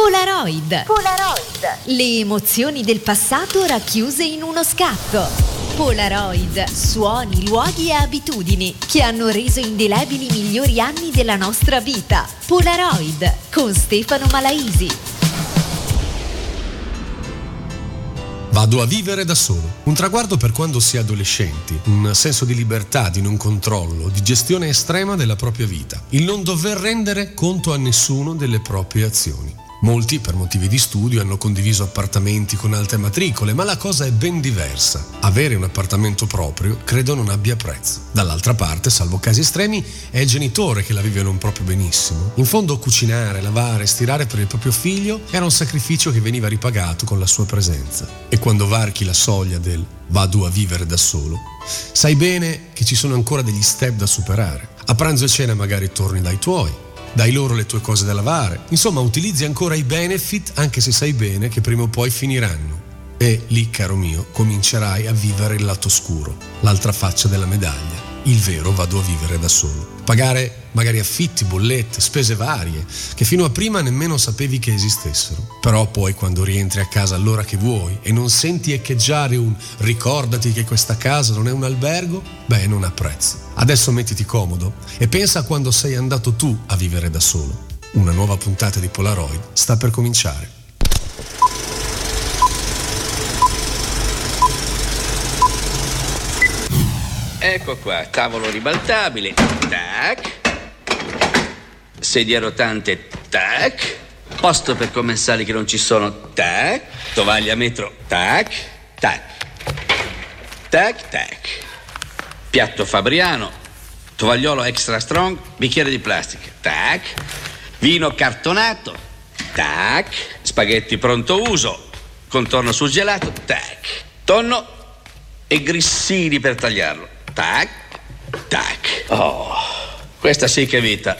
Polaroid. Le emozioni del passato racchiuse in uno scatto. Polaroid, suoni, luoghi e abitudini che hanno reso indelebili i migliori anni della nostra vita. Polaroid con Stefano Malaisi. Vado a vivere da solo. Un traguardo per quando si è adolescenti, un senso di libertà, di non controllo, di gestione estrema della propria vita, il non dover rendere conto a nessuno delle proprie azioni. Molti, per motivi di studio, hanno condiviso appartamenti con altre matricole, ma la cosa è ben diversa. Avere un appartamento proprio credo non abbia prezzo. Dall'altra parte, salvo casi estremi, è il genitore che la vive non proprio benissimo. In fondo cucinare, lavare, stirare per il proprio figlio era un sacrificio che veniva ripagato con la sua presenza. E quando varchi la soglia del vado a vivere da solo, sai bene che ci sono ancora degli step da superare. A pranzo e cena magari torni dai tuoi, dai loro le tue cose da lavare, insomma utilizzi ancora i benefit anche se sai bene che prima o poi finiranno. E lì, caro mio, comincerai a vivere il lato oscuro, l'altra faccia della medaglia, il vero vado a vivere da solo. Pagare magari affitti, bollette, spese varie, che fino a prima nemmeno sapevi che esistessero. Però poi quando rientri a casa all'ora che vuoi e non senti echeggiare un ricordati che questa casa non è un albergo, beh, non ha prezzo. Adesso mettiti comodo e pensa a quando sei andato tu a vivere da solo. Una nuova puntata di Polaroid sta per cominciare. Ecco qua, tavolo ribaltabile, tac, sedia rotante, tac, posto per commensali che non ci sono, tac, tovaglia a metro, tac, tac, tac, tac, piatto fabriano, tovagliolo extra strong, bicchiere di plastica, tac, vino cartonato, tac, spaghetti pronto uso, contorno surgelato, tac, tonno e grissini per tagliarlo. Tac, tac. Oh, questa sì che è vita.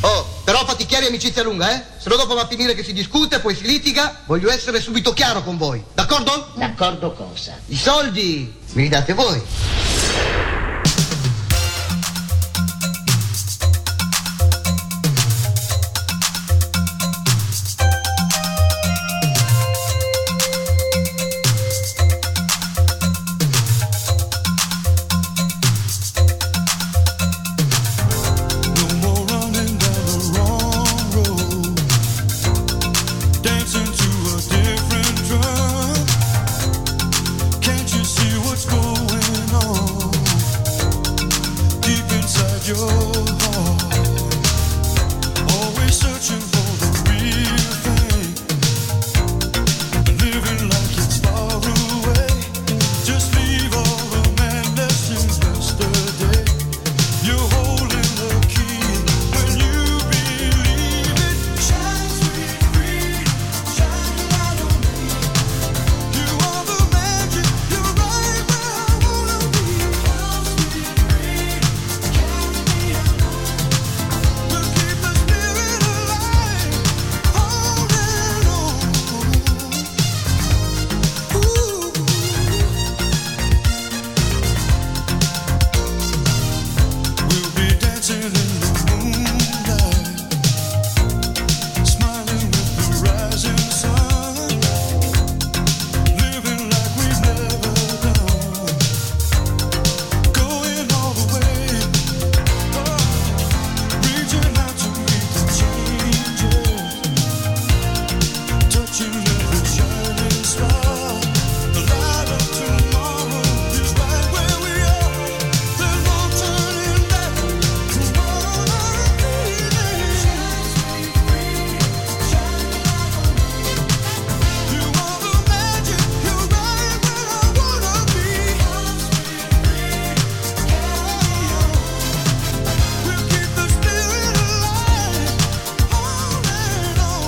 Oh, però fatti chiari, amicizia lunga, eh? Se no dopo va a finire che si discute, poi si litiga. Voglio essere subito chiaro con voi, d'accordo? D'accordo cosa? I soldi me li date voi.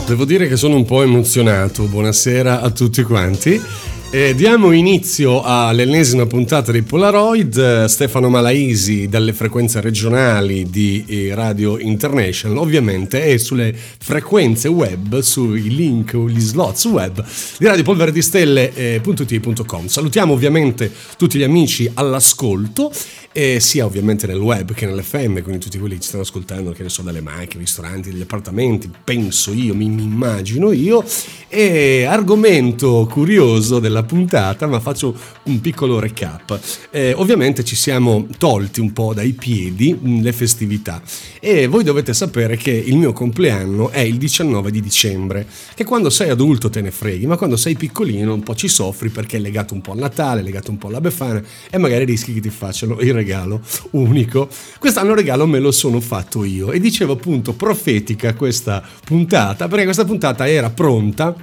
Devo dire che sono un po' emozionato, buonasera a tutti quanti. Diamo inizio all'ennesima puntata di Polaroid. Stefano Malaisi dalle frequenze regionali di Radio International, ovviamente, e sulle frequenze web, sui link o gli slots web di RadioPolveredistelle.it.com. Salutiamo ovviamente tutti gli amici all'ascolto. e sia ovviamente nel web che nell'FM, quindi tutti quelli che ci stanno ascoltando, che ne so, dalle macchine, ristoranti, degli appartamenti, penso io, mi immagino io. E argomento curioso della puntata, ma faccio un piccolo recap. Ovviamente ci siamo tolti un po' dai piedi le festività, e voi dovete sapere che il mio compleanno è il 19 di dicembre, che quando sei adulto te ne freghi, ma quando sei piccolino un po' ci soffri, perché è legato un po' al Natale, è legato un po' alla Befana, e magari rischi che ti facciano il regalo unico. Quest'anno il regalo me lo sono fatto io, e dicevo appunto profetica questa puntata, perché questa puntata era pronta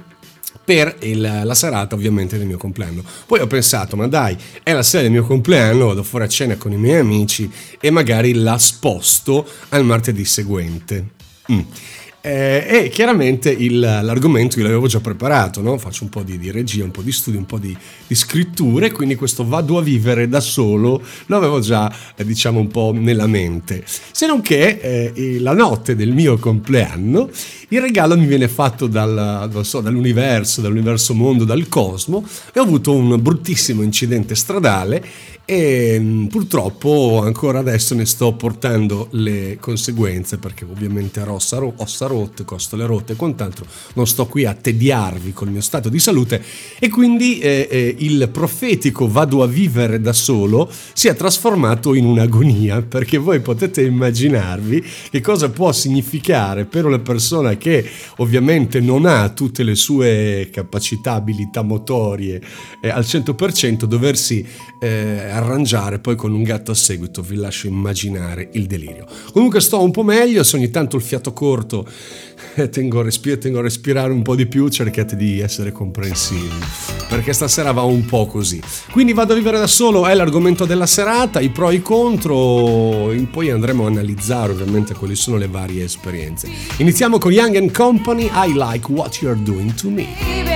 per la serata ovviamente del mio compleanno. Poi ho pensato, ma dai, è la sera del mio compleanno, vado fuori a cena con i miei amici e magari la sposto al martedì seguente. E chiaramente l'argomento io l'avevo già preparato, no? Faccio un po' di regia, un po' di studio, un po' di scritture, quindi questo vado a vivere da solo lo avevo già, diciamo, un po' nella mente. Se non che la notte del mio compleanno il regalo mi viene fatto dall'universo mondo, dal cosmo, e ho avuto un bruttissimo incidente stradale, e purtroppo ancora adesso ne sto portando le conseguenze, perché ovviamente ossa rotte, costole rotte e quant'altro. Non sto qui a tediarvi col mio stato di salute, e quindi il profetico vado a vivere da solo si è trasformato in un'agonia, perché voi potete immaginarvi che cosa può significare per una persona che ovviamente non ha tutte le sue capacità, abilità motorie al 100%, doversi arrangiare poi con un gatto a seguito. Vi lascio immaginare il delirio. Comunque sto un po' meglio, se ogni tanto il fiato corto tengo a respirare un po' di più, cercate di essere comprensivi, perché stasera va un po' così. Quindi vado a vivere da solo è l'argomento della serata, i pro e i contro, e poi andremo a analizzare ovviamente quali sono le varie esperienze. Iniziamo con Young and Company, I Like What You're Doing to Me.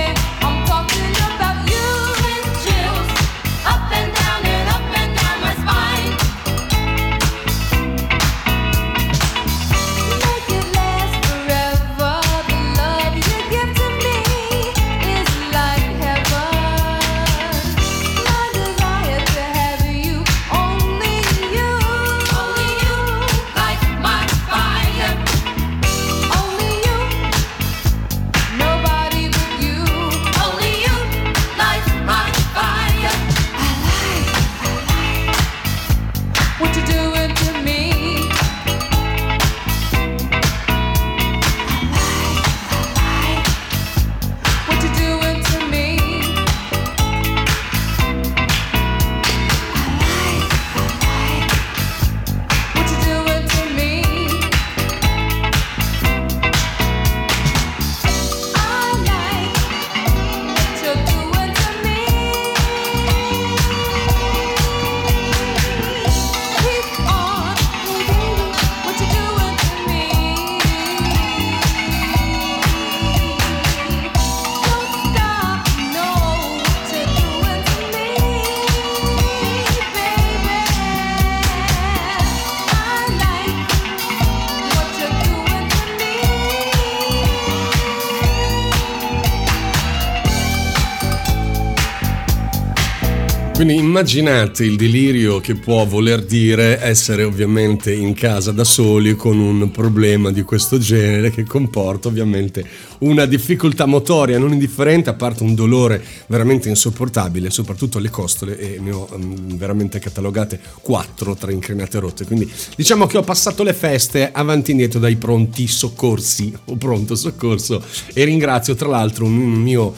Quindi immaginate il delirio che può voler dire essere ovviamente in casa da soli con un problema di questo genere, che comporta ovviamente una difficoltà motoria non indifferente, a parte un dolore veramente insopportabile, soprattutto alle costole, e ne ho veramente catalogate 4 tra incrinate rotte. Quindi diciamo che ho passato le feste avanti e indietro dai pronti soccorsi o pronto soccorso, e ringrazio tra l'altro un mio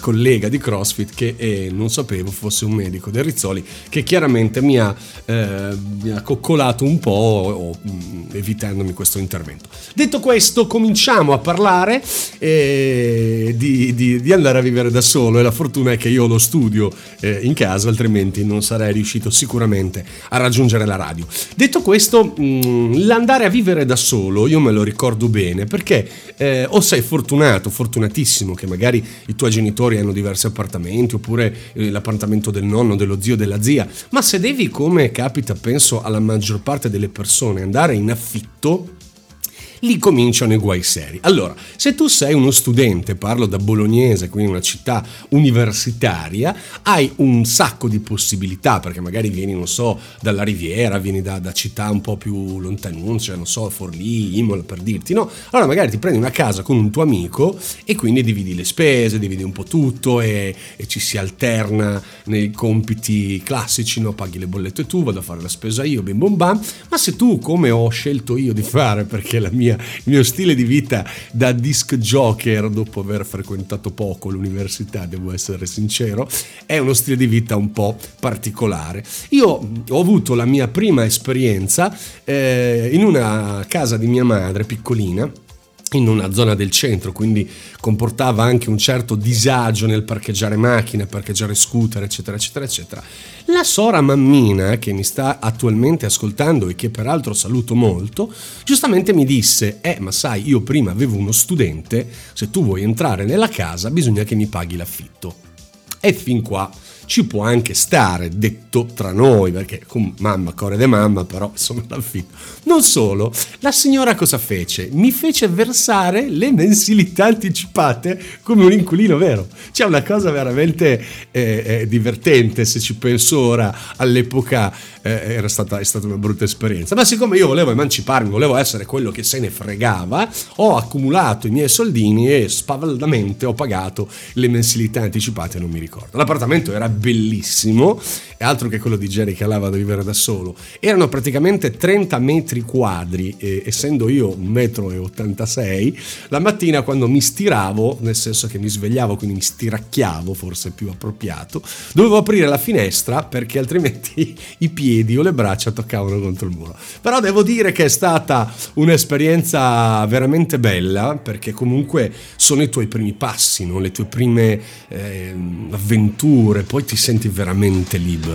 collega di CrossFit che non sapevo fosse un medico del Rizzoli, che chiaramente mi ha coccolato un po' evitandomi questo intervento. Detto questo, cominciamo a parlare di andare a vivere da solo, e la fortuna è che io lo studio in casa, altrimenti non sarei riuscito sicuramente a raggiungere la radio. Detto questo, l'andare a vivere da solo io me lo ricordo bene, perché o sei fortunatissimo che magari i tuoi genitori hanno diversi appartamenti, oppure l'appartamento del nonno, dello zio, della zia, ma se devi, come capita penso alla maggior parte delle persone, andare in affitto, lì cominciano i guai seri. Allora, se tu sei uno studente, parlo da bolognese, quindi una città universitaria, hai un sacco di possibilità, perché magari vieni, non so, dalla Riviera, vieni da città un po' più lontanunce, cioè, non so, Forlì, Imola, per dirti, no? Allora magari ti prendi una casa con un tuo amico e quindi dividi le spese, dividi un po' tutto e ci si alterna nei compiti classici, no? Paghi le bollette tu, vado a fare la spesa io, bim bom bam. Ma se tu, come ho scelto io di fare, perché il mio stile di vita da disc joker, dopo aver frequentato poco l'università, devo essere sincero, è uno stile di vita un po' particolare. Io ho avuto la mia prima esperienza in una casa di mia madre, piccolina, in una zona del centro, quindi comportava anche un certo disagio nel parcheggiare macchine, parcheggiare scooter, eccetera eccetera eccetera. La sora mammina, che mi sta attualmente ascoltando e che peraltro saluto molto, giustamente mi disse: ma sai, io prima avevo uno studente, se tu vuoi entrare nella casa bisogna che mi paghi l'affitto. E fin qua ci può anche stare, detto tra noi, perché con mamma, core de mamma, però sono l'affitto. Non solo, la signora cosa fece? Mi fece versare le mensilità anticipate come un inquilino vero. C'è una cosa veramente divertente, se ci penso ora. All'epoca è stata una brutta esperienza, ma siccome io volevo emanciparmi, volevo essere quello che se ne fregava, ho accumulato i miei soldini e spavaldamente ho pagato le mensilità anticipate, non mi ricordo. L'appartamento era bellissimo, e altro che quello di Jerry che alava da vivere da solo. Erano praticamente 30 metri quadri, e essendo io 1,86 m, la mattina quando mi stiravo, nel senso che mi svegliavo, quindi mi stiracchiavo, forse più appropriato, dovevo aprire la finestra perché altrimenti i piedi o le braccia toccavano contro il muro. Però devo dire che è stata un'esperienza veramente bella, perché comunque sono i tuoi primi passi, no? Le tue prime avventure, poi ti senti veramente libero.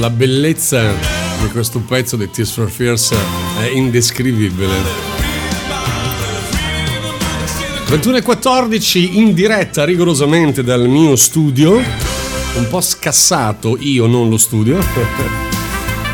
La bellezza di questo pezzo di Tears for Fears è indescrivibile. 21:14 in diretta rigorosamente dal mio studio, un po' scassato io, non lo studio.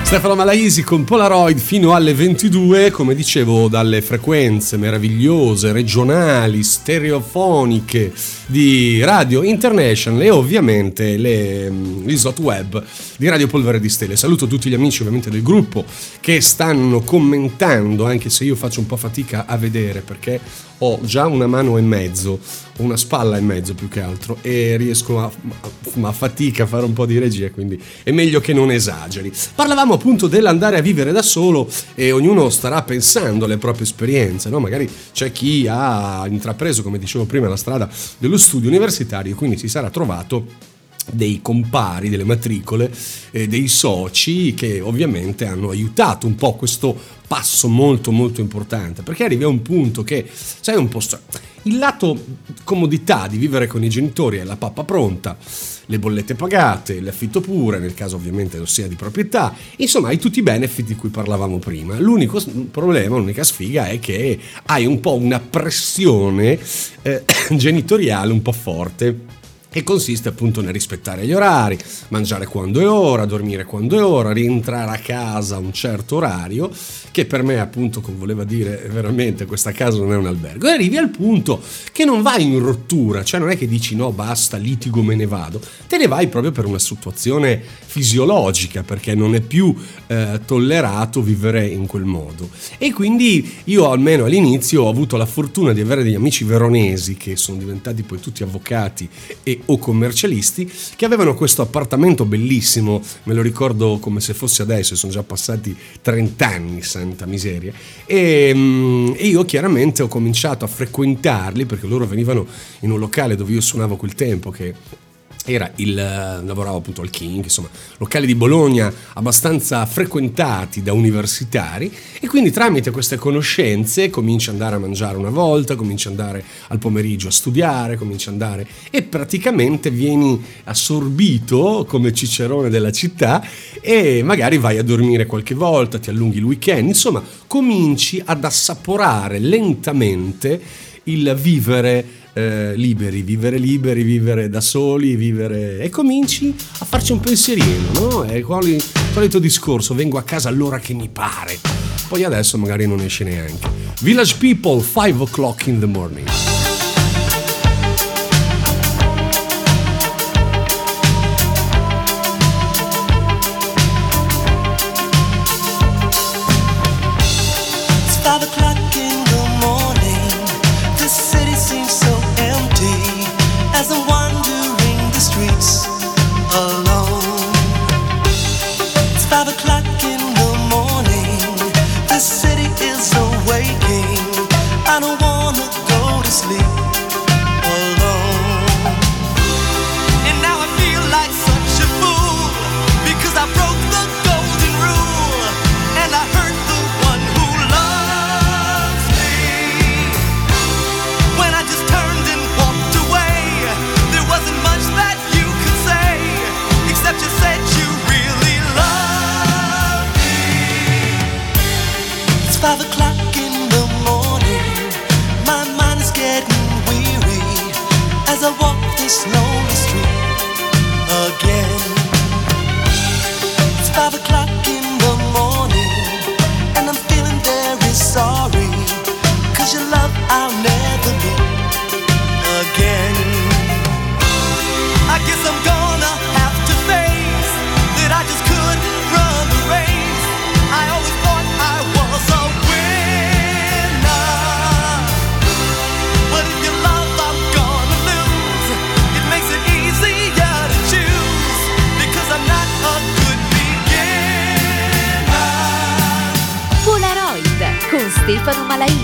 Stefano Malaisi con Polaroid fino alle 22, come dicevo, dalle frequenze meravigliose, regionali, stereofoniche di Radio International e ovviamente gli slot web di Radio Polveredistelle. Saluto tutti gli amici ovviamente del gruppo che stanno commentando, anche se io faccio un po' fatica a vedere perché ho già una mano e mezzo, una spalla e mezzo più che altro, e riesco a fatica a fare un po' di regia, quindi è meglio che non esageri. Parlavamo appunto dell'andare a vivere da solo e ognuno starà pensando alle proprie esperienze, no? Magari c'è chi ha intrapreso, come dicevo prima, la strada dello studio universitario, quindi si sarà trovato dei compari, delle matricole, dei soci che ovviamente hanno aiutato un po' questo passo molto molto importante, perché arrivi a un punto che sai un po' il lato comodità di vivere con i genitori è la pappa pronta, le bollette pagate, l'affitto pure nel caso ovviamente non sia di proprietà, insomma hai tutti i benefit di cui parlavamo prima. L'unico problema, l'unica sfiga è che hai un po' una pressione genitoriale un po' forte, che consiste appunto nel rispettare gli orari, mangiare quando è ora, dormire quando è ora, rientrare a casa a un certo orario, che per me appunto voleva dire veramente questa casa non è un albergo. E arrivi al punto che non vai in rottura, cioè non è che dici no basta, litigo, me ne vado, te ne vai proprio per una situazione fisiologica, perché non è più tollerato vivere in quel modo. E quindi io almeno all'inizio ho avuto la fortuna di avere degli amici veronesi che sono diventati poi tutti avvocati e o commercialisti, che avevano questo appartamento bellissimo, me lo ricordo come se fosse adesso, sono già passati 30 anni, santa miseria, e io chiaramente ho cominciato a frequentarli perché loro venivano in un locale dove io suonavo quel tempo, che era lavoravo appunto al King, insomma, locali di Bologna abbastanza frequentati da universitari, e quindi tramite queste conoscenze cominci ad andare a mangiare una volta, cominci ad andare al pomeriggio a studiare, cominci ad andare e praticamente vieni assorbito come cicerone della città, e magari vai a dormire qualche volta, ti allunghi il weekend, insomma cominci ad assaporare lentamente il vivere liberi, vivere da soli, vivere, e cominci a farci un pensierino, no? È il solito discorso, vengo a casa all'ora che mi pare, poi adesso magari non esce neanche. Village People, 5 o'clock in the morning. Stefano Malaisi.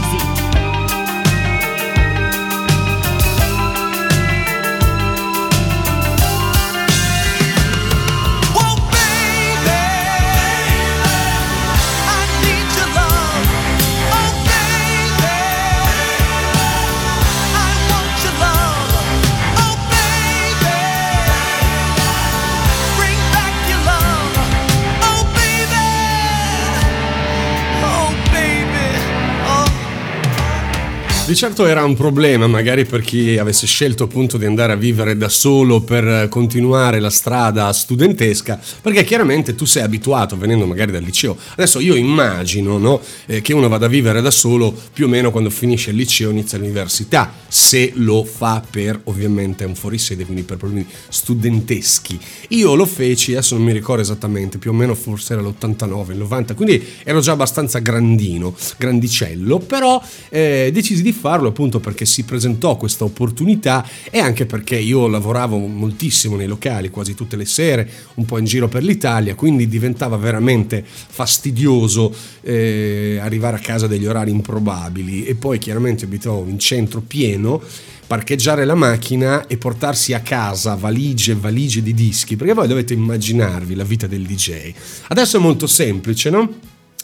Oh, baby, I need your love. Oh, baby, I want your love. Oh, baby, bring back your love. Oh, baby. Di certo era un problema magari per chi avesse scelto appunto di andare a vivere da solo per continuare la strada studentesca, perché chiaramente tu sei abituato venendo magari dal liceo. Adesso io immagino, no, che uno vada a vivere da solo più o meno quando finisce il liceo, inizia l'università, se lo fa per, ovviamente, un fuorisede, quindi per problemi studenteschi. Io lo feci, adesso non mi ricordo esattamente, più o meno forse era l'89, il 90, quindi ero già abbastanza grandicello, però decisi di farlo appunto perché si presentò questa opportunità e anche perché io lavoravo moltissimo nei locali, quasi tutte le sere, un po' in giro per l'Italia, quindi diventava veramente fastidioso arrivare a casa degli orari improbabili, e poi chiaramente abitavo in centro pieno, parcheggiare la macchina e portarsi a casa valigie e valigie di dischi, perché voi dovete immaginarvi la vita del DJ. Adesso è molto semplice, no?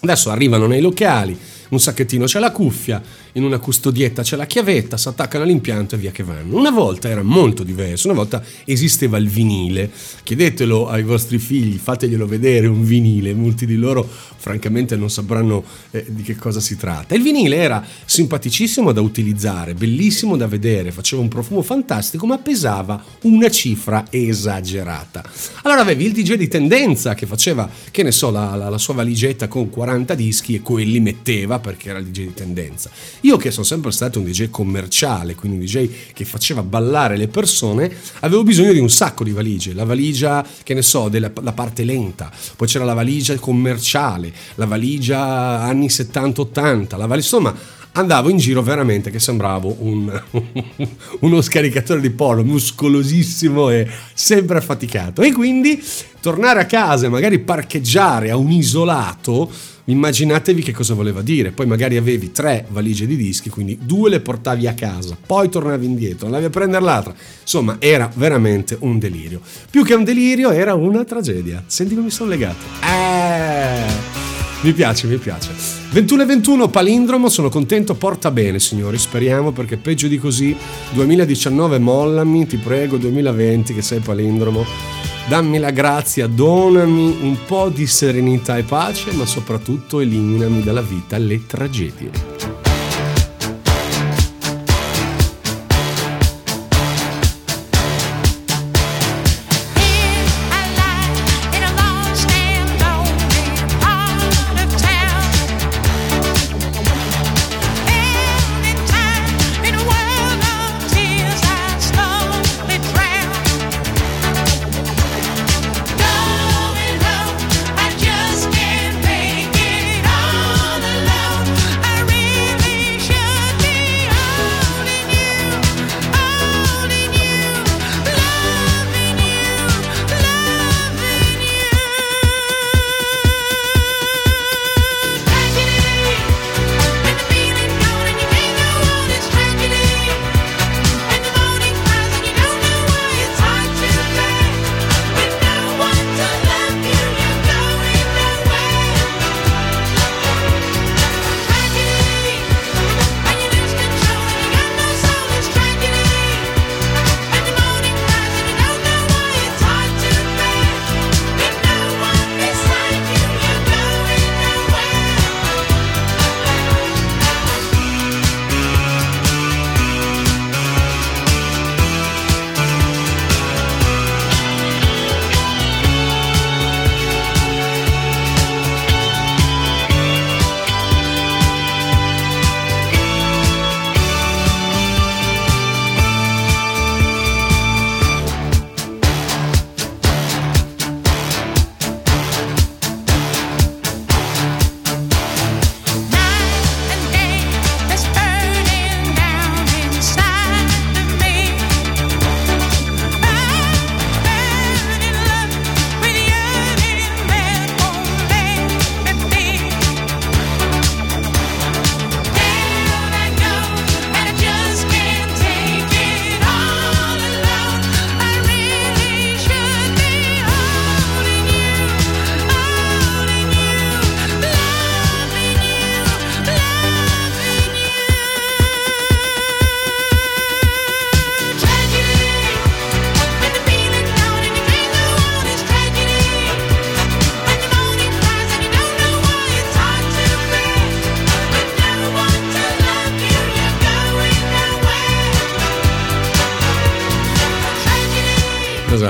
Adesso arrivano nei locali, un sacchettino c'è la cuffia, in una custodietta c'è la chiavetta, si attaccano all'impianto e via che vanno. Una volta era molto diverso, una volta esisteva il vinile, chiedetelo ai vostri figli, fateglielo vedere un vinile, molti di loro francamente non sapranno di che cosa si tratta. Il vinile era simpaticissimo da utilizzare, bellissimo da vedere, faceva un profumo fantastico, ma pesava una cifra esagerata. Allora avevi il DJ di tendenza che faceva, che ne so, la sua valigetta con 40 dischi e quelli metteva perché era il DJ di tendenza. Io che sono sempre stato un DJ commerciale, quindi un DJ che faceva ballare le persone, avevo bisogno di un sacco di valigie. La valigia, che ne so, della parte lenta, poi c'era la valigia commerciale, la valigia anni 70-80, insomma andavo in giro veramente che sembravo uno scaricatore di polo, muscolosissimo e sempre affaticato. E quindi tornare a casa e magari parcheggiare a un isolato, immaginatevi che cosa voleva dire. Poi magari avevi 3 valigie di dischi, quindi 2 le portavi a casa, poi tornavi indietro, andavi a prendere l'altra. Insomma, era veramente un delirio. Più che un delirio, era una tragedia. Senti come mi sono legato. Mi piace. 21:21, palindromo, sono contento, porta bene signori, speriamo, perché peggio di così. 2019 mollami, ti prego, 2020 che sei palindromo. Dammi la grazia, donami un po' di serenità e pace, ma soprattutto eliminami dalla vita le tragedie.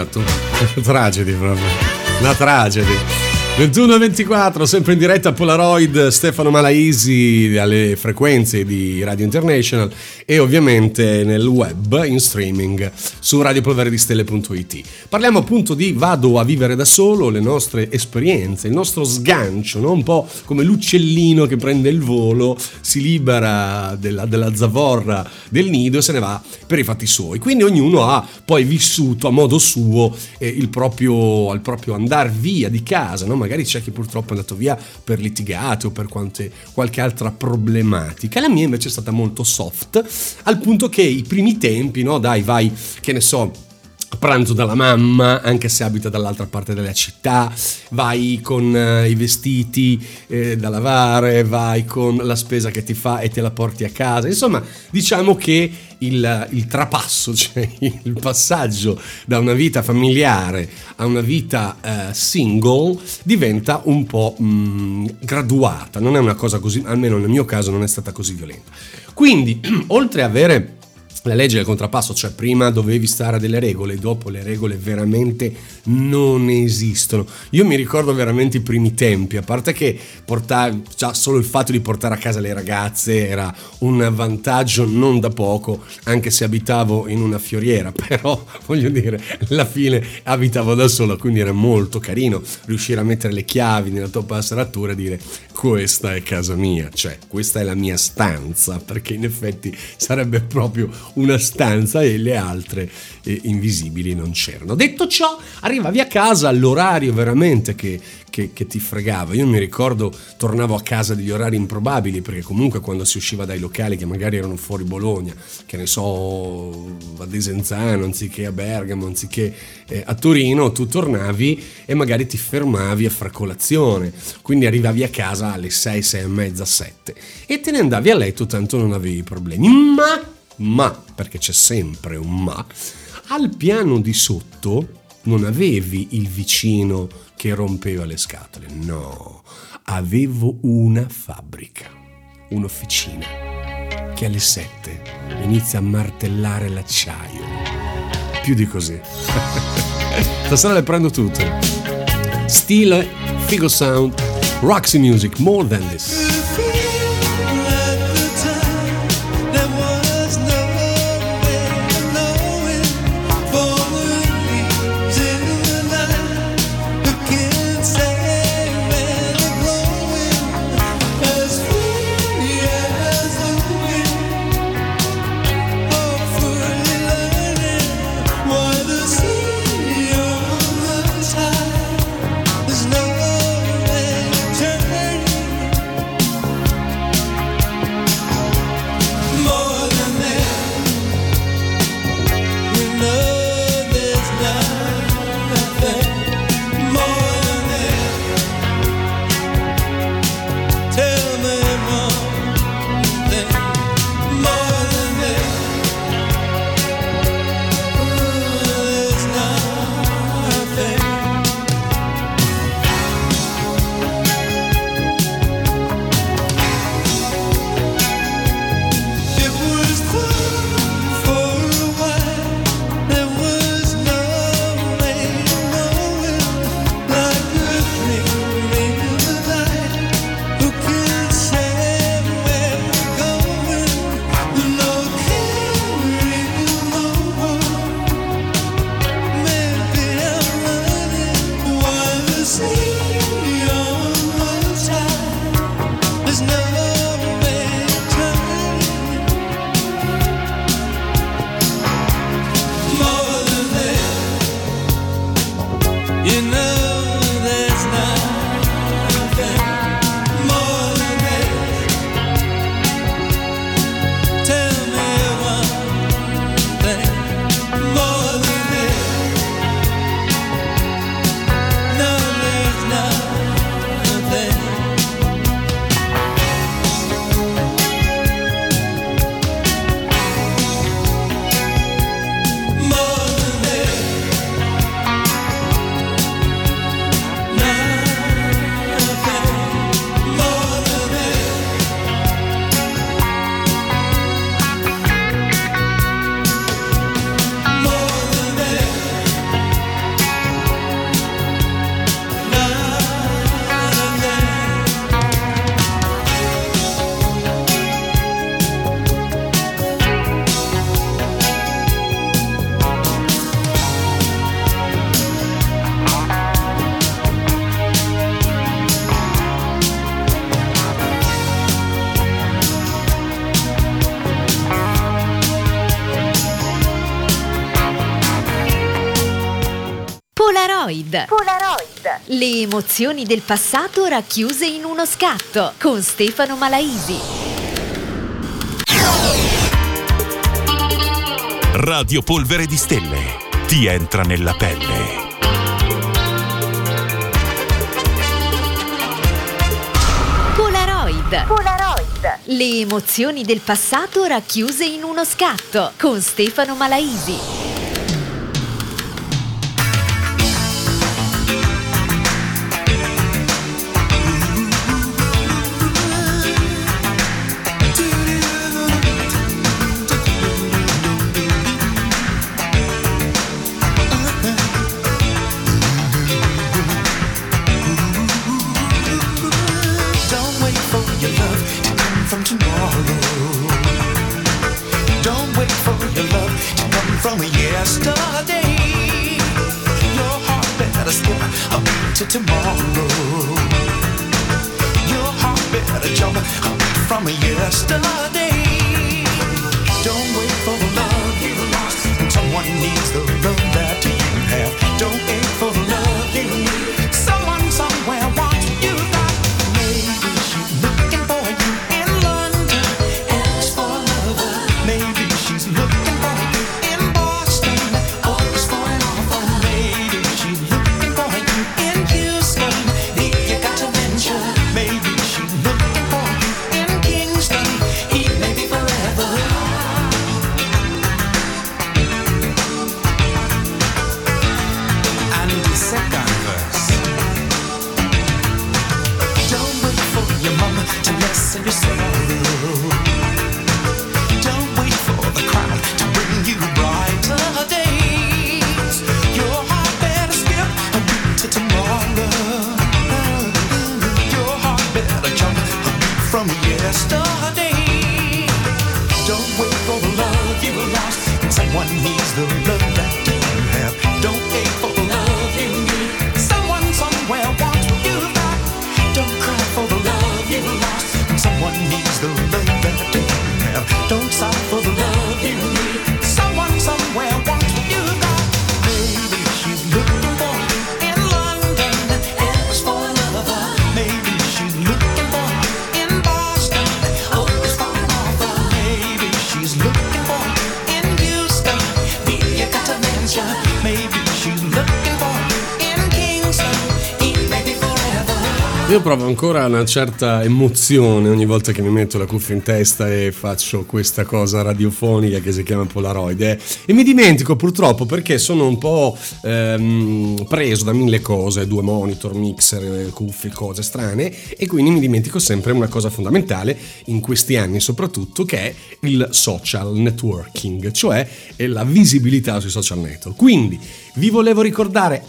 esatto. Tragedy proprio. Una tragedy. 21:24, sempre in diretta a Polaroid, Stefano Malaisi alle frequenze di Radio International e ovviamente nel web in streaming su radiopolveredistelle.it. Parliamo appunto di Vado a vivere da solo, le nostre esperienze, il nostro sgancio, no? Un po' come l'uccellino che prende il volo, si libera della zavorra del nido e se ne va per i fatti suoi. Quindi ognuno ha poi vissuto a modo suo il proprio andar via di casa, no? Magari c'è chi purtroppo è andato via per litigate o per qualche altra problematica. La mia invece è stata molto soft, al punto che i primi tempi, no, dai, vai, che ne so, a pranzo dalla mamma, anche se abita dall'altra parte della città, vai con i vestiti da lavare, vai con la spesa che ti fa e te la porti a casa. Insomma, diciamo che il trapasso, cioè il passaggio da una vita familiare a una vita single diventa un po' graduata, non è una cosa così, almeno nel mio caso non è stata così violenta. Quindi, oltre a avere la legge del contrappasso, cioè prima dovevi stare a delle regole, dopo le regole veramente non esistono. Io mi ricordo veramente i primi tempi, a parte che già solo il fatto di portare a casa le ragazze era un vantaggio non da poco, anche se abitavo in una fioriera, però voglio dire, alla fine abitavo da solo, quindi era molto carino riuscire a mettere le chiavi nella tua serratura e dire questa è casa mia, cioè questa è la mia stanza, perché in effetti sarebbe proprio una stanza e le altre invisibili non c'erano. Detto ciò, arrivavi a casa all'orario veramente che ti fregava. Io mi ricordo tornavo a casa degli orari improbabili, perché comunque quando si usciva dai locali che magari erano fuori Bologna, che ne so, a Desenzano anziché a Bergamo, anziché a Torino, tu tornavi e magari ti fermavi a far colazione, quindi arrivavi a casa alle 6, 6:30, 7 e te ne andavi a letto, tanto non avevi problemi. Ma, perché c'è sempre un ma, al piano di sotto non avevi il vicino che rompeva le scatole, no, avevo una fabbrica, un'officina che alle 7 inizia a martellare l'acciaio, più di così. Stasera le prendo tutte, stile Figo Sound, Roxy Music, More Than This. Polaroid. Le emozioni del passato racchiuse in uno scatto con Stefano Malaisi. Radio Polveredistelle ti entra nella pelle. Polaroid. Le emozioni del passato racchiuse in uno scatto con Stefano Malaisi. Io provo ancora una certa emozione ogni volta che mi metto la cuffia in testa e faccio questa cosa radiofonica che si chiama Polaroid e mi dimentico purtroppo perché sono un po' preso da mille cose, 2 monitor, mixer, cuffie, cose strane, e quindi mi dimentico sempre una cosa fondamentale in questi anni soprattutto, che è il social networking, cioè la visibilità sui social network. Quindi vi volevo ricordare,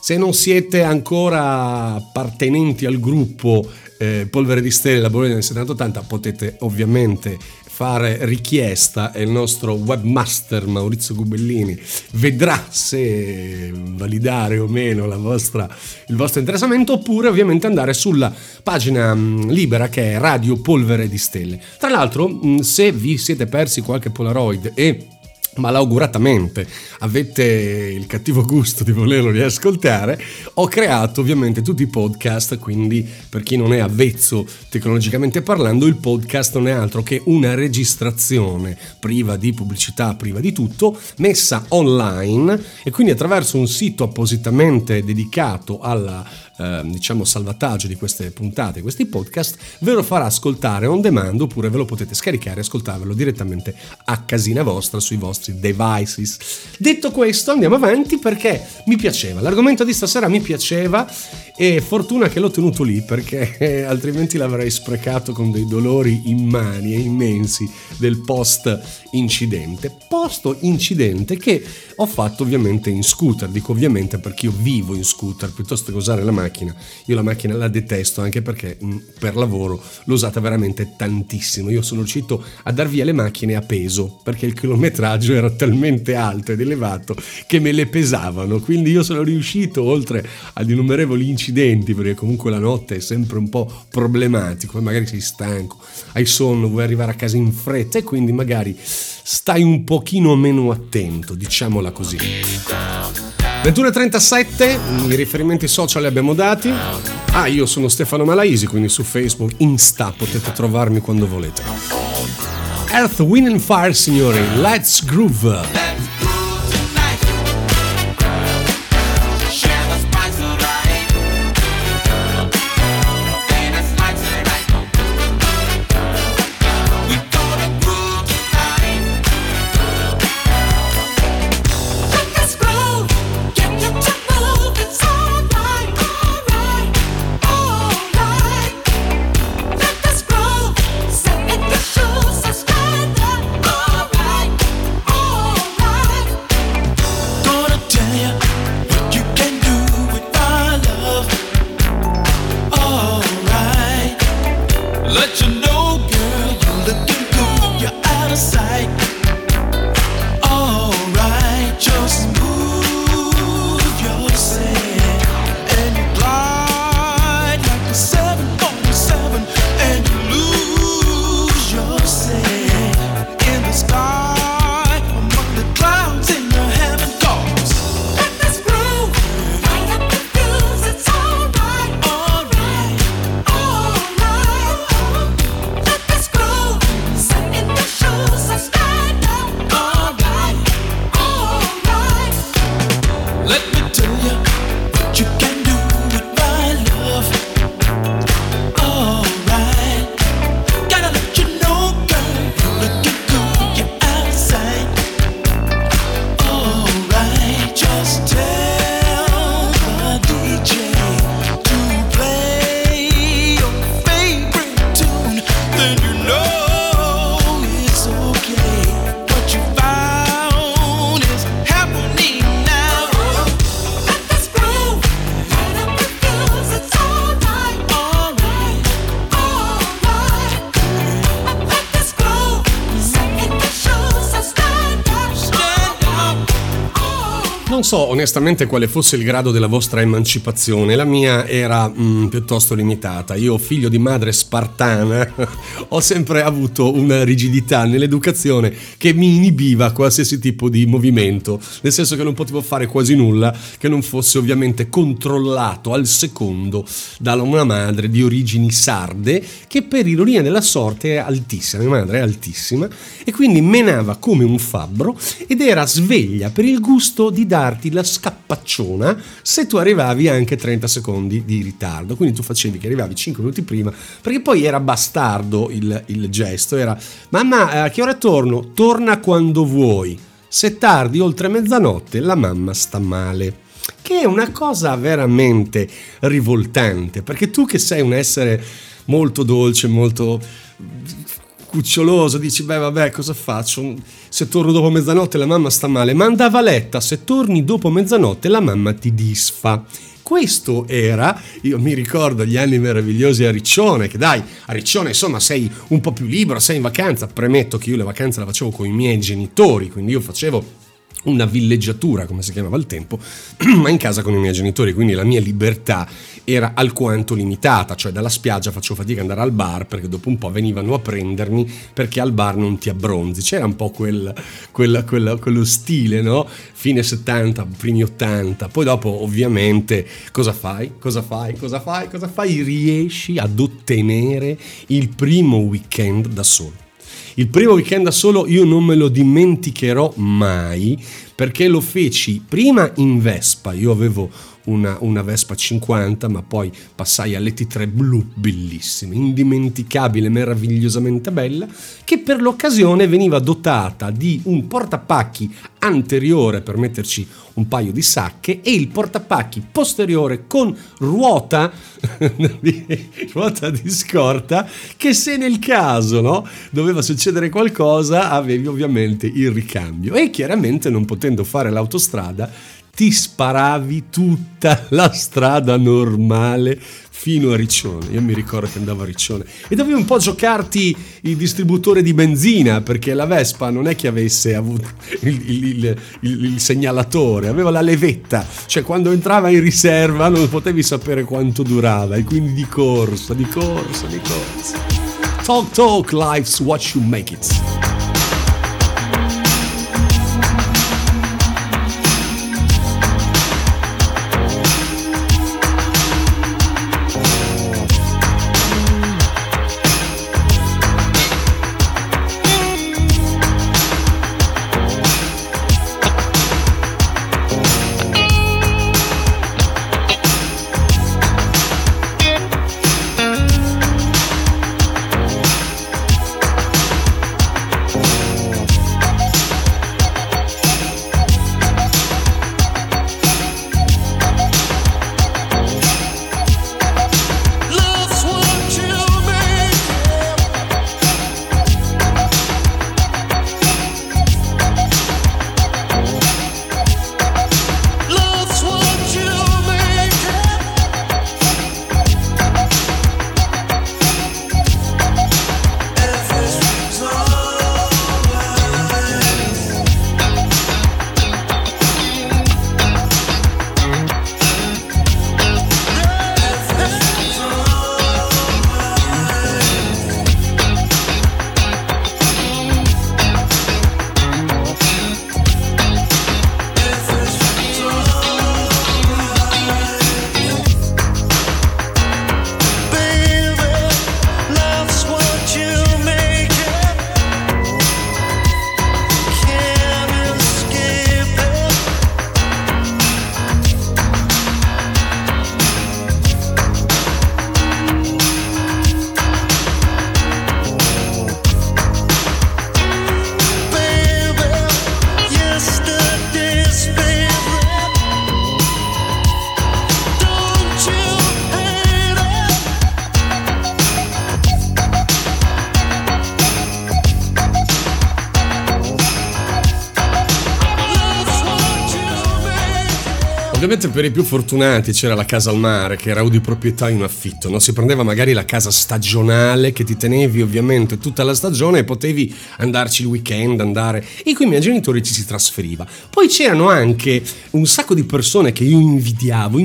se non siete ancora appartenenti al gruppo Polveredistelle della Bologna del 70-80, potete ovviamente fare richiesta e il nostro webmaster Maurizio Gubellini vedrà se validare o meno il vostro interessamento, oppure ovviamente andare sulla pagina libera che è Radio Polveredistelle. Tra l'altro, se vi siete persi qualche Polaroid e malauguratamente avete il cattivo gusto di volerlo riascoltare, ho creato ovviamente tutti i podcast, quindi per chi non è avvezzo tecnologicamente parlando, il podcast non è altro che una registrazione priva di pubblicità, priva di tutto, messa online, e quindi attraverso un sito appositamente dedicato alla salvataggio di queste puntate, questi podcast, ve lo farà ascoltare on demand, oppure ve lo potete scaricare e ascoltarvelo direttamente a casina vostra sui vostri devices. Detto questo, andiamo avanti perché mi piaceva l'argomento di stasera, mi piaceva, e fortuna che l'ho tenuto lì perché altrimenti l'avrei sprecato con dei dolori immani e immensi del post incidente che ho fatto ovviamente in scooter. Dico ovviamente perché io vivo in scooter piuttosto che usare la macchina. Io la macchina la detesto, anche perché per lavoro l'ho usata veramente tantissimo. Io sono riuscito a dar via le macchine a peso perché il chilometraggio era talmente alto ed elevato che me le pesavano, quindi io sono riuscito, oltre ad innumerevoli incidenti, perché comunque la notte è sempre un po' problematico, magari sei stanco, hai sonno, vuoi arrivare a casa in fretta e quindi magari stai un pochino meno attento, diciamola così. 21.37, i riferimenti social li abbiamo dati. Ah, io sono Stefano Malaisi, quindi su Facebook, Insta, potete trovarmi quando volete. Earth, Wind and Fire, signori, Let's Groove. Onestamente quale fosse il grado della vostra emancipazione, la mia era piuttosto limitata. Io, figlio di madre spartana, ho sempre avuto una rigidità nell'educazione che mi inibiva qualsiasi tipo di movimento, nel senso che non potevo fare quasi nulla che non fosse ovviamente controllato al secondo da una madre di origini sarde, che per ironia della sorte è altissima, mia madre è altissima, e quindi menava come un fabbro ed era sveglia per il gusto di darti la scappacciona se tu arrivavi anche 30 secondi di ritardo. Quindi tu facevi che arrivavi 5 minuti prima, perché poi era bastardo il gesto, era: mamma, a che ora torno? Torna quando vuoi, se tardi oltre mezzanotte la mamma sta male. Che è una cosa veramente rivoltante, perché tu che sei un essere molto dolce, molto cuccioloso, dici: beh, vabbè, cosa faccio? Se torno dopo mezzanotte la mamma sta male. Ma andava a letta, se torni dopo mezzanotte la mamma ti disfa. Questo era, io mi ricordo gli anni meravigliosi a Riccione, che dai, a Riccione insomma sei un po' più libero, sei in vacanza. Premetto che io le vacanze la facevo con i miei genitori, quindi io facevo una villeggiatura, come si chiamava al tempo, ma in casa con i miei genitori, quindi la mia libertà era alquanto limitata. Cioè, dalla spiaggia facevo fatica ad andare al bar, perché dopo un po' venivano a prendermi, perché al bar non ti abbronzi. C'era un po' quello stile, no? Fine 70, primi 80. Poi dopo ovviamente cosa fai? Riesci ad ottenere il primo weekend da solo. Il primo weekend da solo io non me lo dimenticherò mai, perché lo feci prima in Vespa. Io avevo una Vespa 50, ma poi passai all'ET3 blu, bellissima, indimenticabile, meravigliosamente bella, che per l'occasione veniva dotata di un portapacchi anteriore per metterci un paio di sacche e il portapacchi posteriore con ruota di scorta, che se nel caso, no, doveva succedere qualcosa avevi ovviamente il ricambio. E chiaramente, non potendo fare l'autostrada, ti sparavi tutta la strada normale fino a Riccione. Io mi ricordo che andavo a Riccione e dovevi un po' giocarti il distributore di benzina, perché la Vespa non è che avesse avuto il segnalatore, aveva la levetta, cioè quando entrava in riserva non potevi sapere quanto durava, e quindi di corsa. Talk Talk, Life's What You Make It. ovviamente per i più fortunati c'era la casa al mare, che era o di proprietà in affitto, no? Si prendeva magari la casa stagionale, che ti tenevi ovviamente tutta la stagione e potevi andarci il weekend, andare, e con i miei genitori ci si trasferiva. Poi c'erano anche un sacco di persone che io invidiavo,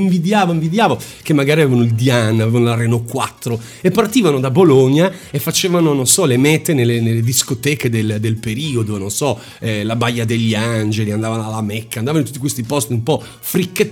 che magari avevano il Diana, avevano la Renault 4 e partivano da Bologna e facevano, non so, le mete nelle discoteche del periodo, non so, la Baia degli Angeli, andavano alla Mecca, andavano in tutti questi posti un po' fricchettoni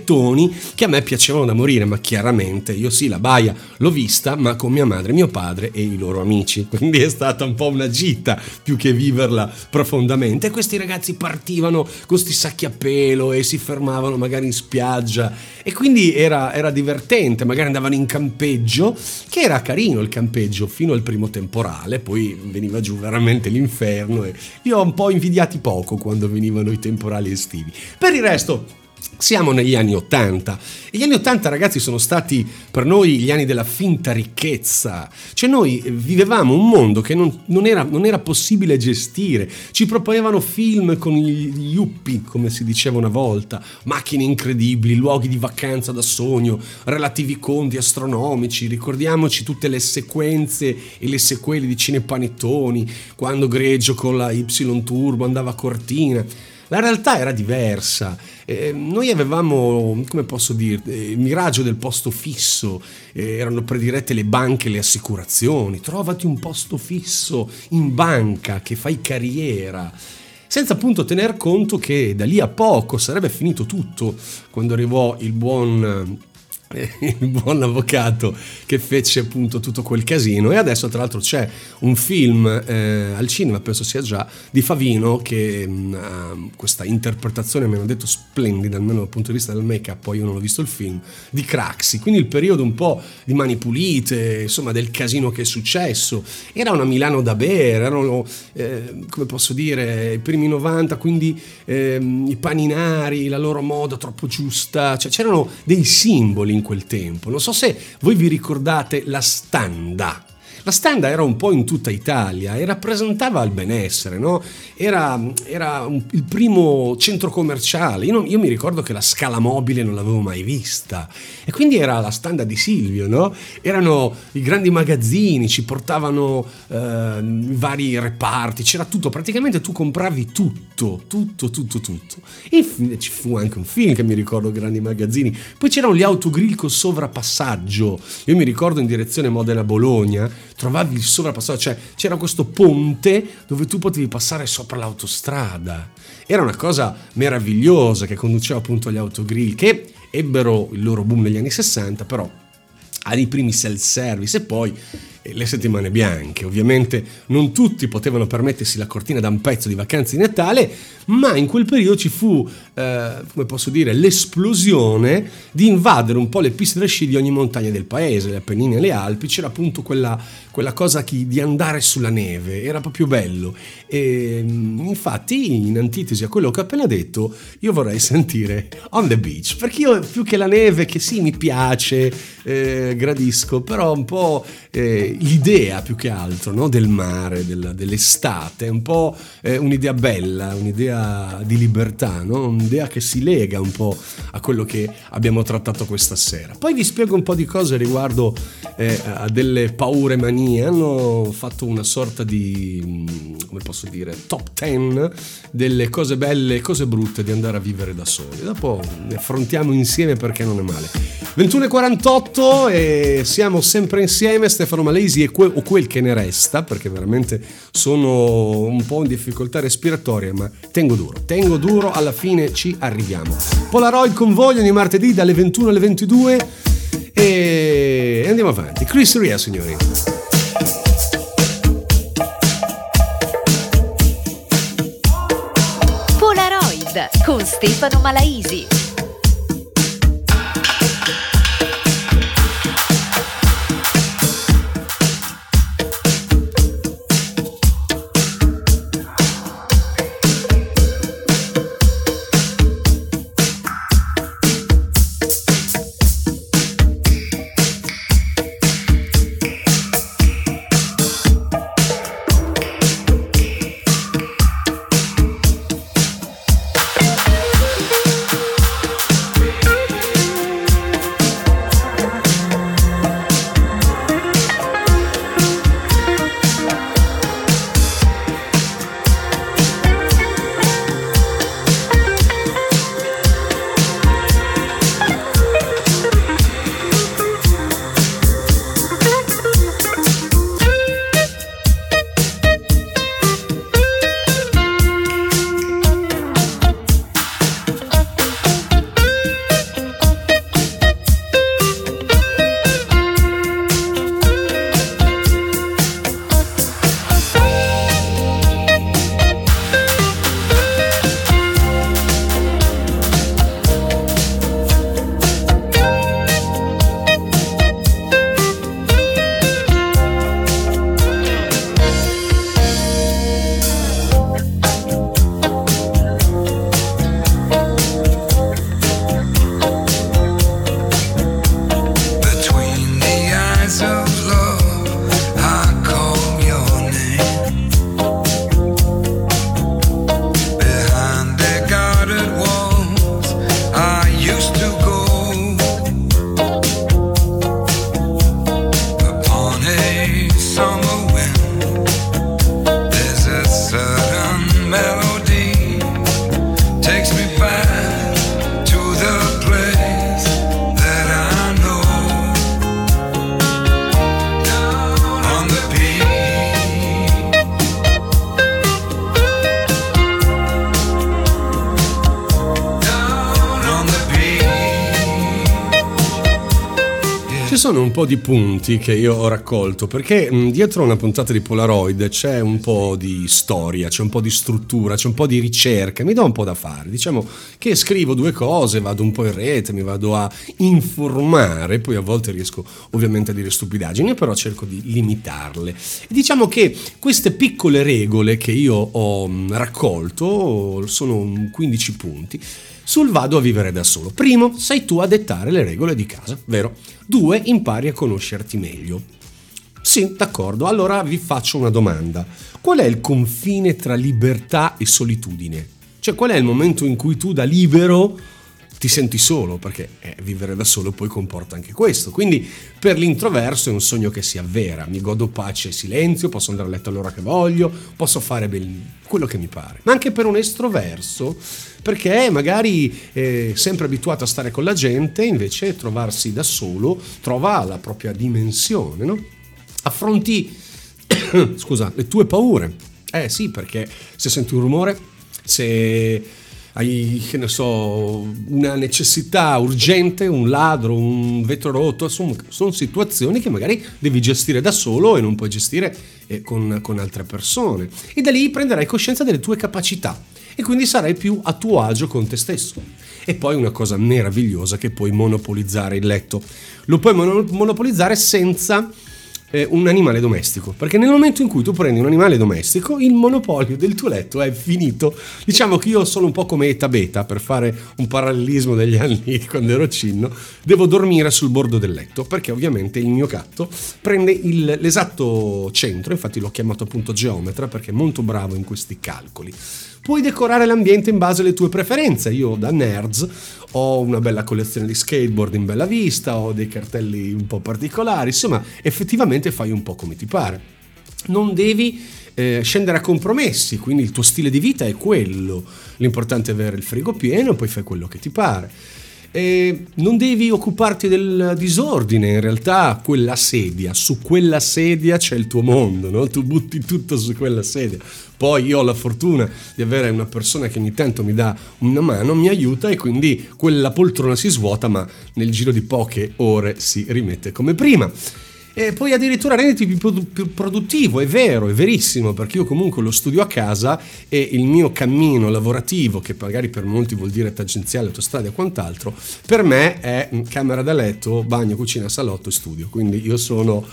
che a me piacevano da morire, ma chiaramente io sì, la Baia l'ho vista, ma con mia madre, mio padre e i loro amici, quindi è stata un po' una gita più che viverla profondamente. E questi ragazzi partivano con questi sacchi a pelo e si fermavano magari in spiaggia, e quindi era divertente, magari andavano in campeggio, che era carino il campeggio fino al primo temporale, poi veniva giù veramente l'inferno e io ho un po' invidiati poco quando venivano i temporali estivi. Per il resto siamo negli anni 80. E gli anni 80, ragazzi, sono stati per noi gli anni della finta ricchezza. Cioè noi vivevamo un mondo che non era possibile gestire. Ci proponevano film con gli yuppi, come si diceva una volta, macchine incredibili, luoghi di vacanza da sogno, relativi conti astronomici. Ricordiamoci tutte le sequenze e le sequele di Cinepanettoni, quando Greggio con la Y Turbo andava a Cortina. La realtà era diversa. Noi avevamo, come posso dire, il miraggio del posto fisso, erano predirette le banche, le assicurazioni, trovati un posto fisso in banca che fai carriera, senza appunto tener conto che da lì a poco sarebbe finito tutto, quando arrivò il buon avvocato che fece appunto tutto quel casino. E adesso tra l'altro c'è un film al cinema, penso sia già, di Favino, che questa interpretazione, mi hanno detto, splendida, almeno dal punto di vista del make up, poi io non ho visto il film, di Craxi. Quindi il periodo un po' di Mani Pulite, insomma, del casino che è successo, era una Milano da bere, erano come posso dire, i primi 90, quindi i paninari, la loro moda troppo giusta, cioè c'erano dei simboli in quel tempo. Non so se voi vi ricordate la Standa. La Standa era un po' in tutta Italia e rappresentava il benessere, no? Era il primo centro commerciale. Io mi ricordo che la Scala Mobile non l'avevo mai vista, e quindi era la Standa di Silvio, no? Erano i Grandi Magazzini, ci portavano vari reparti, c'era tutto, praticamente tu compravi tutto. E ci fu anche un film che mi ricordo, Grandi Magazzini. Poi c'erano gli autogrill con sovrapassaggio. Io mi ricordo in direzione Modena-Bologna trovavi il sovrapassaggio, cioè c'era questo ponte dove tu potevi passare sopra l'autostrada. Era una cosa meravigliosa che conduceva appunto agli autogrill, che ebbero il loro boom negli anni 60, però ai primi self-service e poi le settimane bianche. Ovviamente non tutti potevano permettersi la Cortina d'Ampezzo di vacanze di Natale, ma in quel periodo ci fu come posso dire, l'esplosione di invadere un po' le piste da sci di ogni montagna del paese, le Appennini e le Alpi. C'era appunto quella cosa di andare sulla neve, era proprio bello. E infatti, in antitesi a quello che ho appena detto, io vorrei sentire On the Beach, perché io più che la neve, che sì, mi piace, gradisco, però un po' l'idea più che altro, no? Del mare, dell'estate, un po' un'idea bella, un'idea di libertà, no? Un'idea che si lega un po' a quello che abbiamo trattato questa sera. Poi vi spiego un po' di cose riguardo a delle paure manie. Hanno fatto una sorta di, come posso dire, top 10 delle cose belle e cose brutte di andare a vivere da soli. Dopo ne affrontiamo insieme, perché non è male. 21:48 e siamo sempre insieme, Stefano Malaisi e quel che ne resta, perché veramente sono un po' in difficoltà respiratoria, ma tengo duro, alla fine ci arriviamo. Polaroid con voi ogni martedì dalle 21 alle 22 e andiamo avanti. Chris Rea, signori. Polaroid con Stefano Malaisi. sono un po' di punti che io ho raccolto, perché dietro una puntata di Polaroid c'è un po' di storia, c'è un po' di struttura, c'è un po' di ricerca, mi do un po' da fare, diciamo che scrivo due cose, vado un po' in rete, mi vado a informare, poi a volte riesco ovviamente a dire stupidaggini, però cerco di limitarle. Diciamo che queste piccole regole che io ho raccolto sono 15 punti. Sul vado a vivere da solo. Primo, sei tu a dettare le regole di casa, vero? 2, impari a conoscerti meglio. Sì, d'accordo. Allora vi faccio una domanda. Qual è il confine tra libertà e solitudine? Cioè, qual è il momento in cui tu da libero ti senti solo? Perché vivere da solo poi comporta anche questo. Quindi per l'introverso è un sogno che si avvera. Mi godo pace e silenzio, posso andare a letto all'ora che voglio, posso fare quello che mi pare. Ma anche per un estroverso... perché magari è sempre abituato a stare con la gente, invece trovarsi da solo trova la propria dimensione, no? Affronti le tue paure. Sì, perché se senti un rumore, se hai, che ne so, una necessità urgente, un ladro, un vetro rotto, sono situazioni che magari devi gestire da solo e non puoi gestire con altre persone. E da lì prenderai coscienza delle tue capacità. E quindi sarai più a tuo agio con te stesso. E poi una cosa meravigliosa, che puoi monopolizzare il letto. Lo puoi monopolizzare senza un animale domestico, perché nel momento in cui tu prendi un animale domestico, il monopolio del tuo letto è finito. Diciamo che io sono un po' come Eta Beta, per fare un parallelismo degli anni quando ero cinno, devo dormire sul bordo del letto, perché ovviamente il mio gatto prende l'esatto centro, infatti l'ho chiamato appunto geometra perché è molto bravo in questi calcoli. Puoi decorare l'ambiente in base alle tue preferenze. Io da nerds ho una bella collezione di skateboard in bella vista, ho dei cartelli un po' particolari, insomma effettivamente fai un po' come ti pare. Non devi scendere a compromessi, quindi il tuo stile di vita è quello. L'importante è avere il frigo pieno e poi fai quello che ti pare. E non devi occuparti del disordine, in realtà su quella sedia c'è il tuo mondo, no? Tu butti tutto su quella sedia. Poi io ho la fortuna di avere una persona che ogni tanto mi dà una mano, mi aiuta, e quindi quella poltrona si svuota, ma nel giro di poche ore si rimette come prima. E poi addirittura renditi più produttivo, è vero, è verissimo, perché io comunque lo studio a casa e il mio cammino lavorativo, che magari per molti vuol dire tangenziale, autostrada e quant'altro, per me è camera da letto, bagno, cucina, salotto e studio. Quindi io sono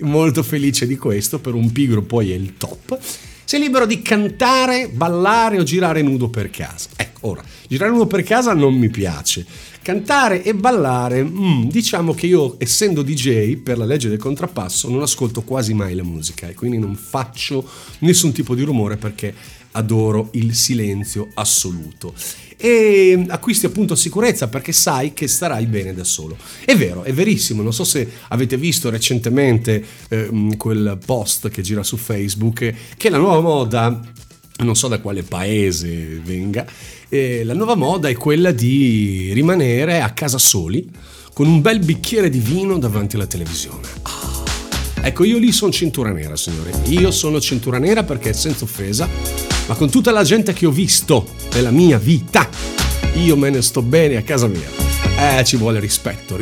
molto felice di questo, per un pigro poi è il top. Sei libero di cantare, ballare o girare nudo per casa. Ecco, ora, girare nudo per casa non mi piace. Cantare e ballare, diciamo che io, essendo DJ, per la legge del contrappasso, non ascolto quasi mai la musica e quindi non faccio nessun tipo di rumore, perché adoro il silenzio assoluto. E acquisti appunto sicurezza, perché sai che starai bene da solo. È vero, è verissimo. Non so se avete visto recentemente quel post che gira su Facebook, che la nuova moda, non so da quale paese venga, la nuova moda è quella di rimanere a casa soli con un bel bicchiere di vino davanti alla televisione. Ecco, io lì sono cintura nera, signore. Io sono cintura nera, perché senza offesa, ma con tutta la gente che ho visto nella mia vita, io me ne sto bene a casa mia. Ci vuole rispetto.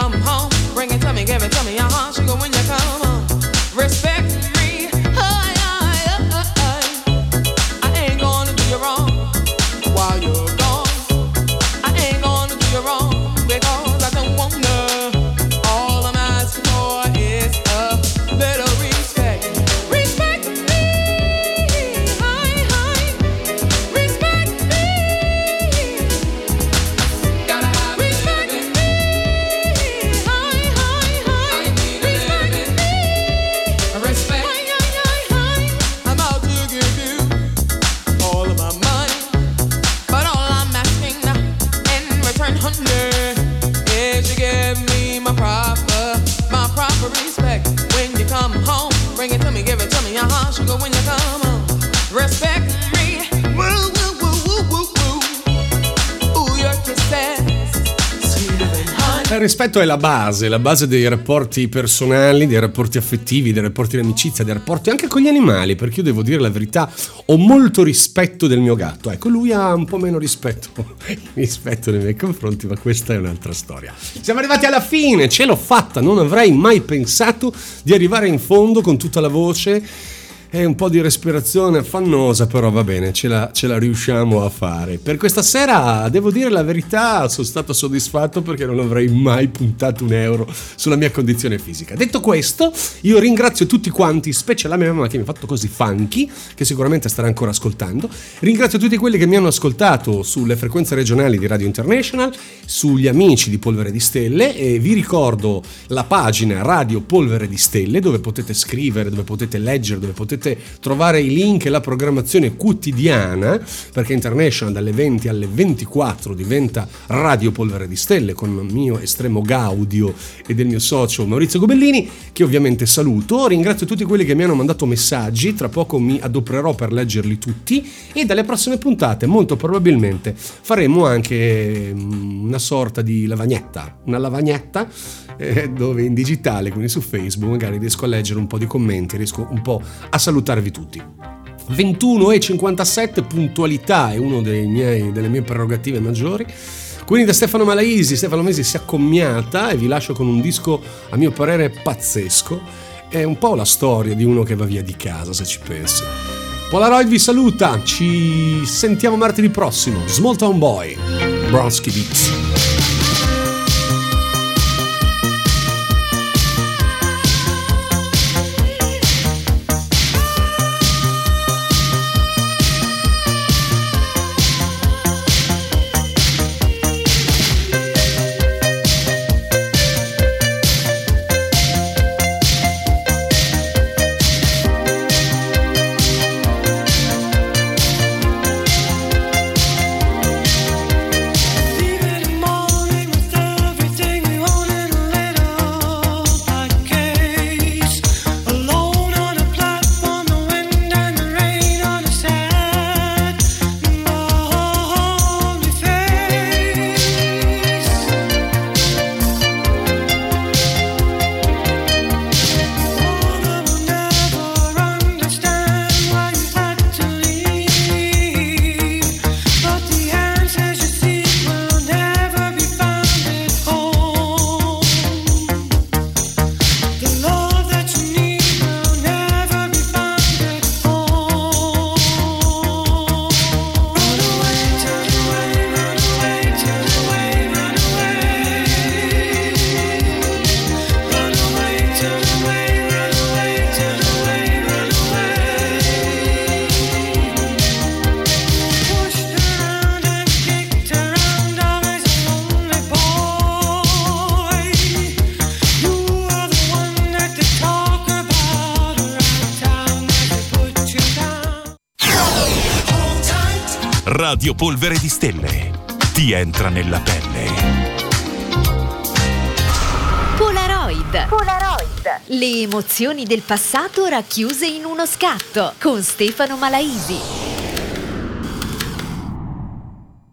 Come home, bring Il rispetto è la base dei rapporti personali, dei rapporti affettivi, dei rapporti di amicizia, dei rapporti anche con gli animali, perché io devo dire la verità, ho molto rispetto del mio gatto, ecco, lui ha un po' meno rispetto nei miei confronti, ma questa è un'altra storia. Siamo arrivati alla fine, ce l'ho fatta, non avrei mai pensato di arrivare in fondo con tutta la voce. È un po' di respirazione affannosa, però va bene, ce la riusciamo a fare. Per questa sera, devo dire la verità, sono stato soddisfatto perché non avrei mai puntato un euro sulla mia condizione fisica. Detto questo, io ringrazio tutti quanti, specie la mia mamma che mi ha fatto così funky, che sicuramente starà ancora ascoltando. Ringrazio tutti quelli che mi hanno ascoltato sulle frequenze regionali di Radio International, sugli amici di Polvere di Stelle, e vi ricordo la pagina Radio Polvere di Stelle, dove potete scrivere, dove potete leggere, dove potete trovare i link e la programmazione quotidiana, perché International dalle 20 alle 24 diventa Radio Polvere di Stelle con il mio estremo gaudio e del mio socio Maurizio Gubellini, che ovviamente saluto. Ringrazio tutti quelli che mi hanno mandato messaggi, tra poco mi adopererò per leggerli tutti, e dalle prossime puntate molto probabilmente faremo anche una sorta di lavagnetta, una lavagnetta dove in digitale, quindi su Facebook, magari riesco a leggere un po' di commenti, riesco un po' a salutarvi tutti. 21:57, puntualità è uno delle mie prerogative maggiori. Quindi da Stefano Malaisi, Stefano Malaisi si accommiata, e vi lascio con un disco a mio parere pazzesco. È un po' la storia di uno che va via di casa, se ci pensi. Polaroid vi saluta, ci sentiamo martedì prossimo. Small Town Boy, Bronski Beat. Radio Polvere di Stelle ti entra nella pelle. Polaroid. Le emozioni del passato racchiuse in uno scatto con Stefano Malaisi.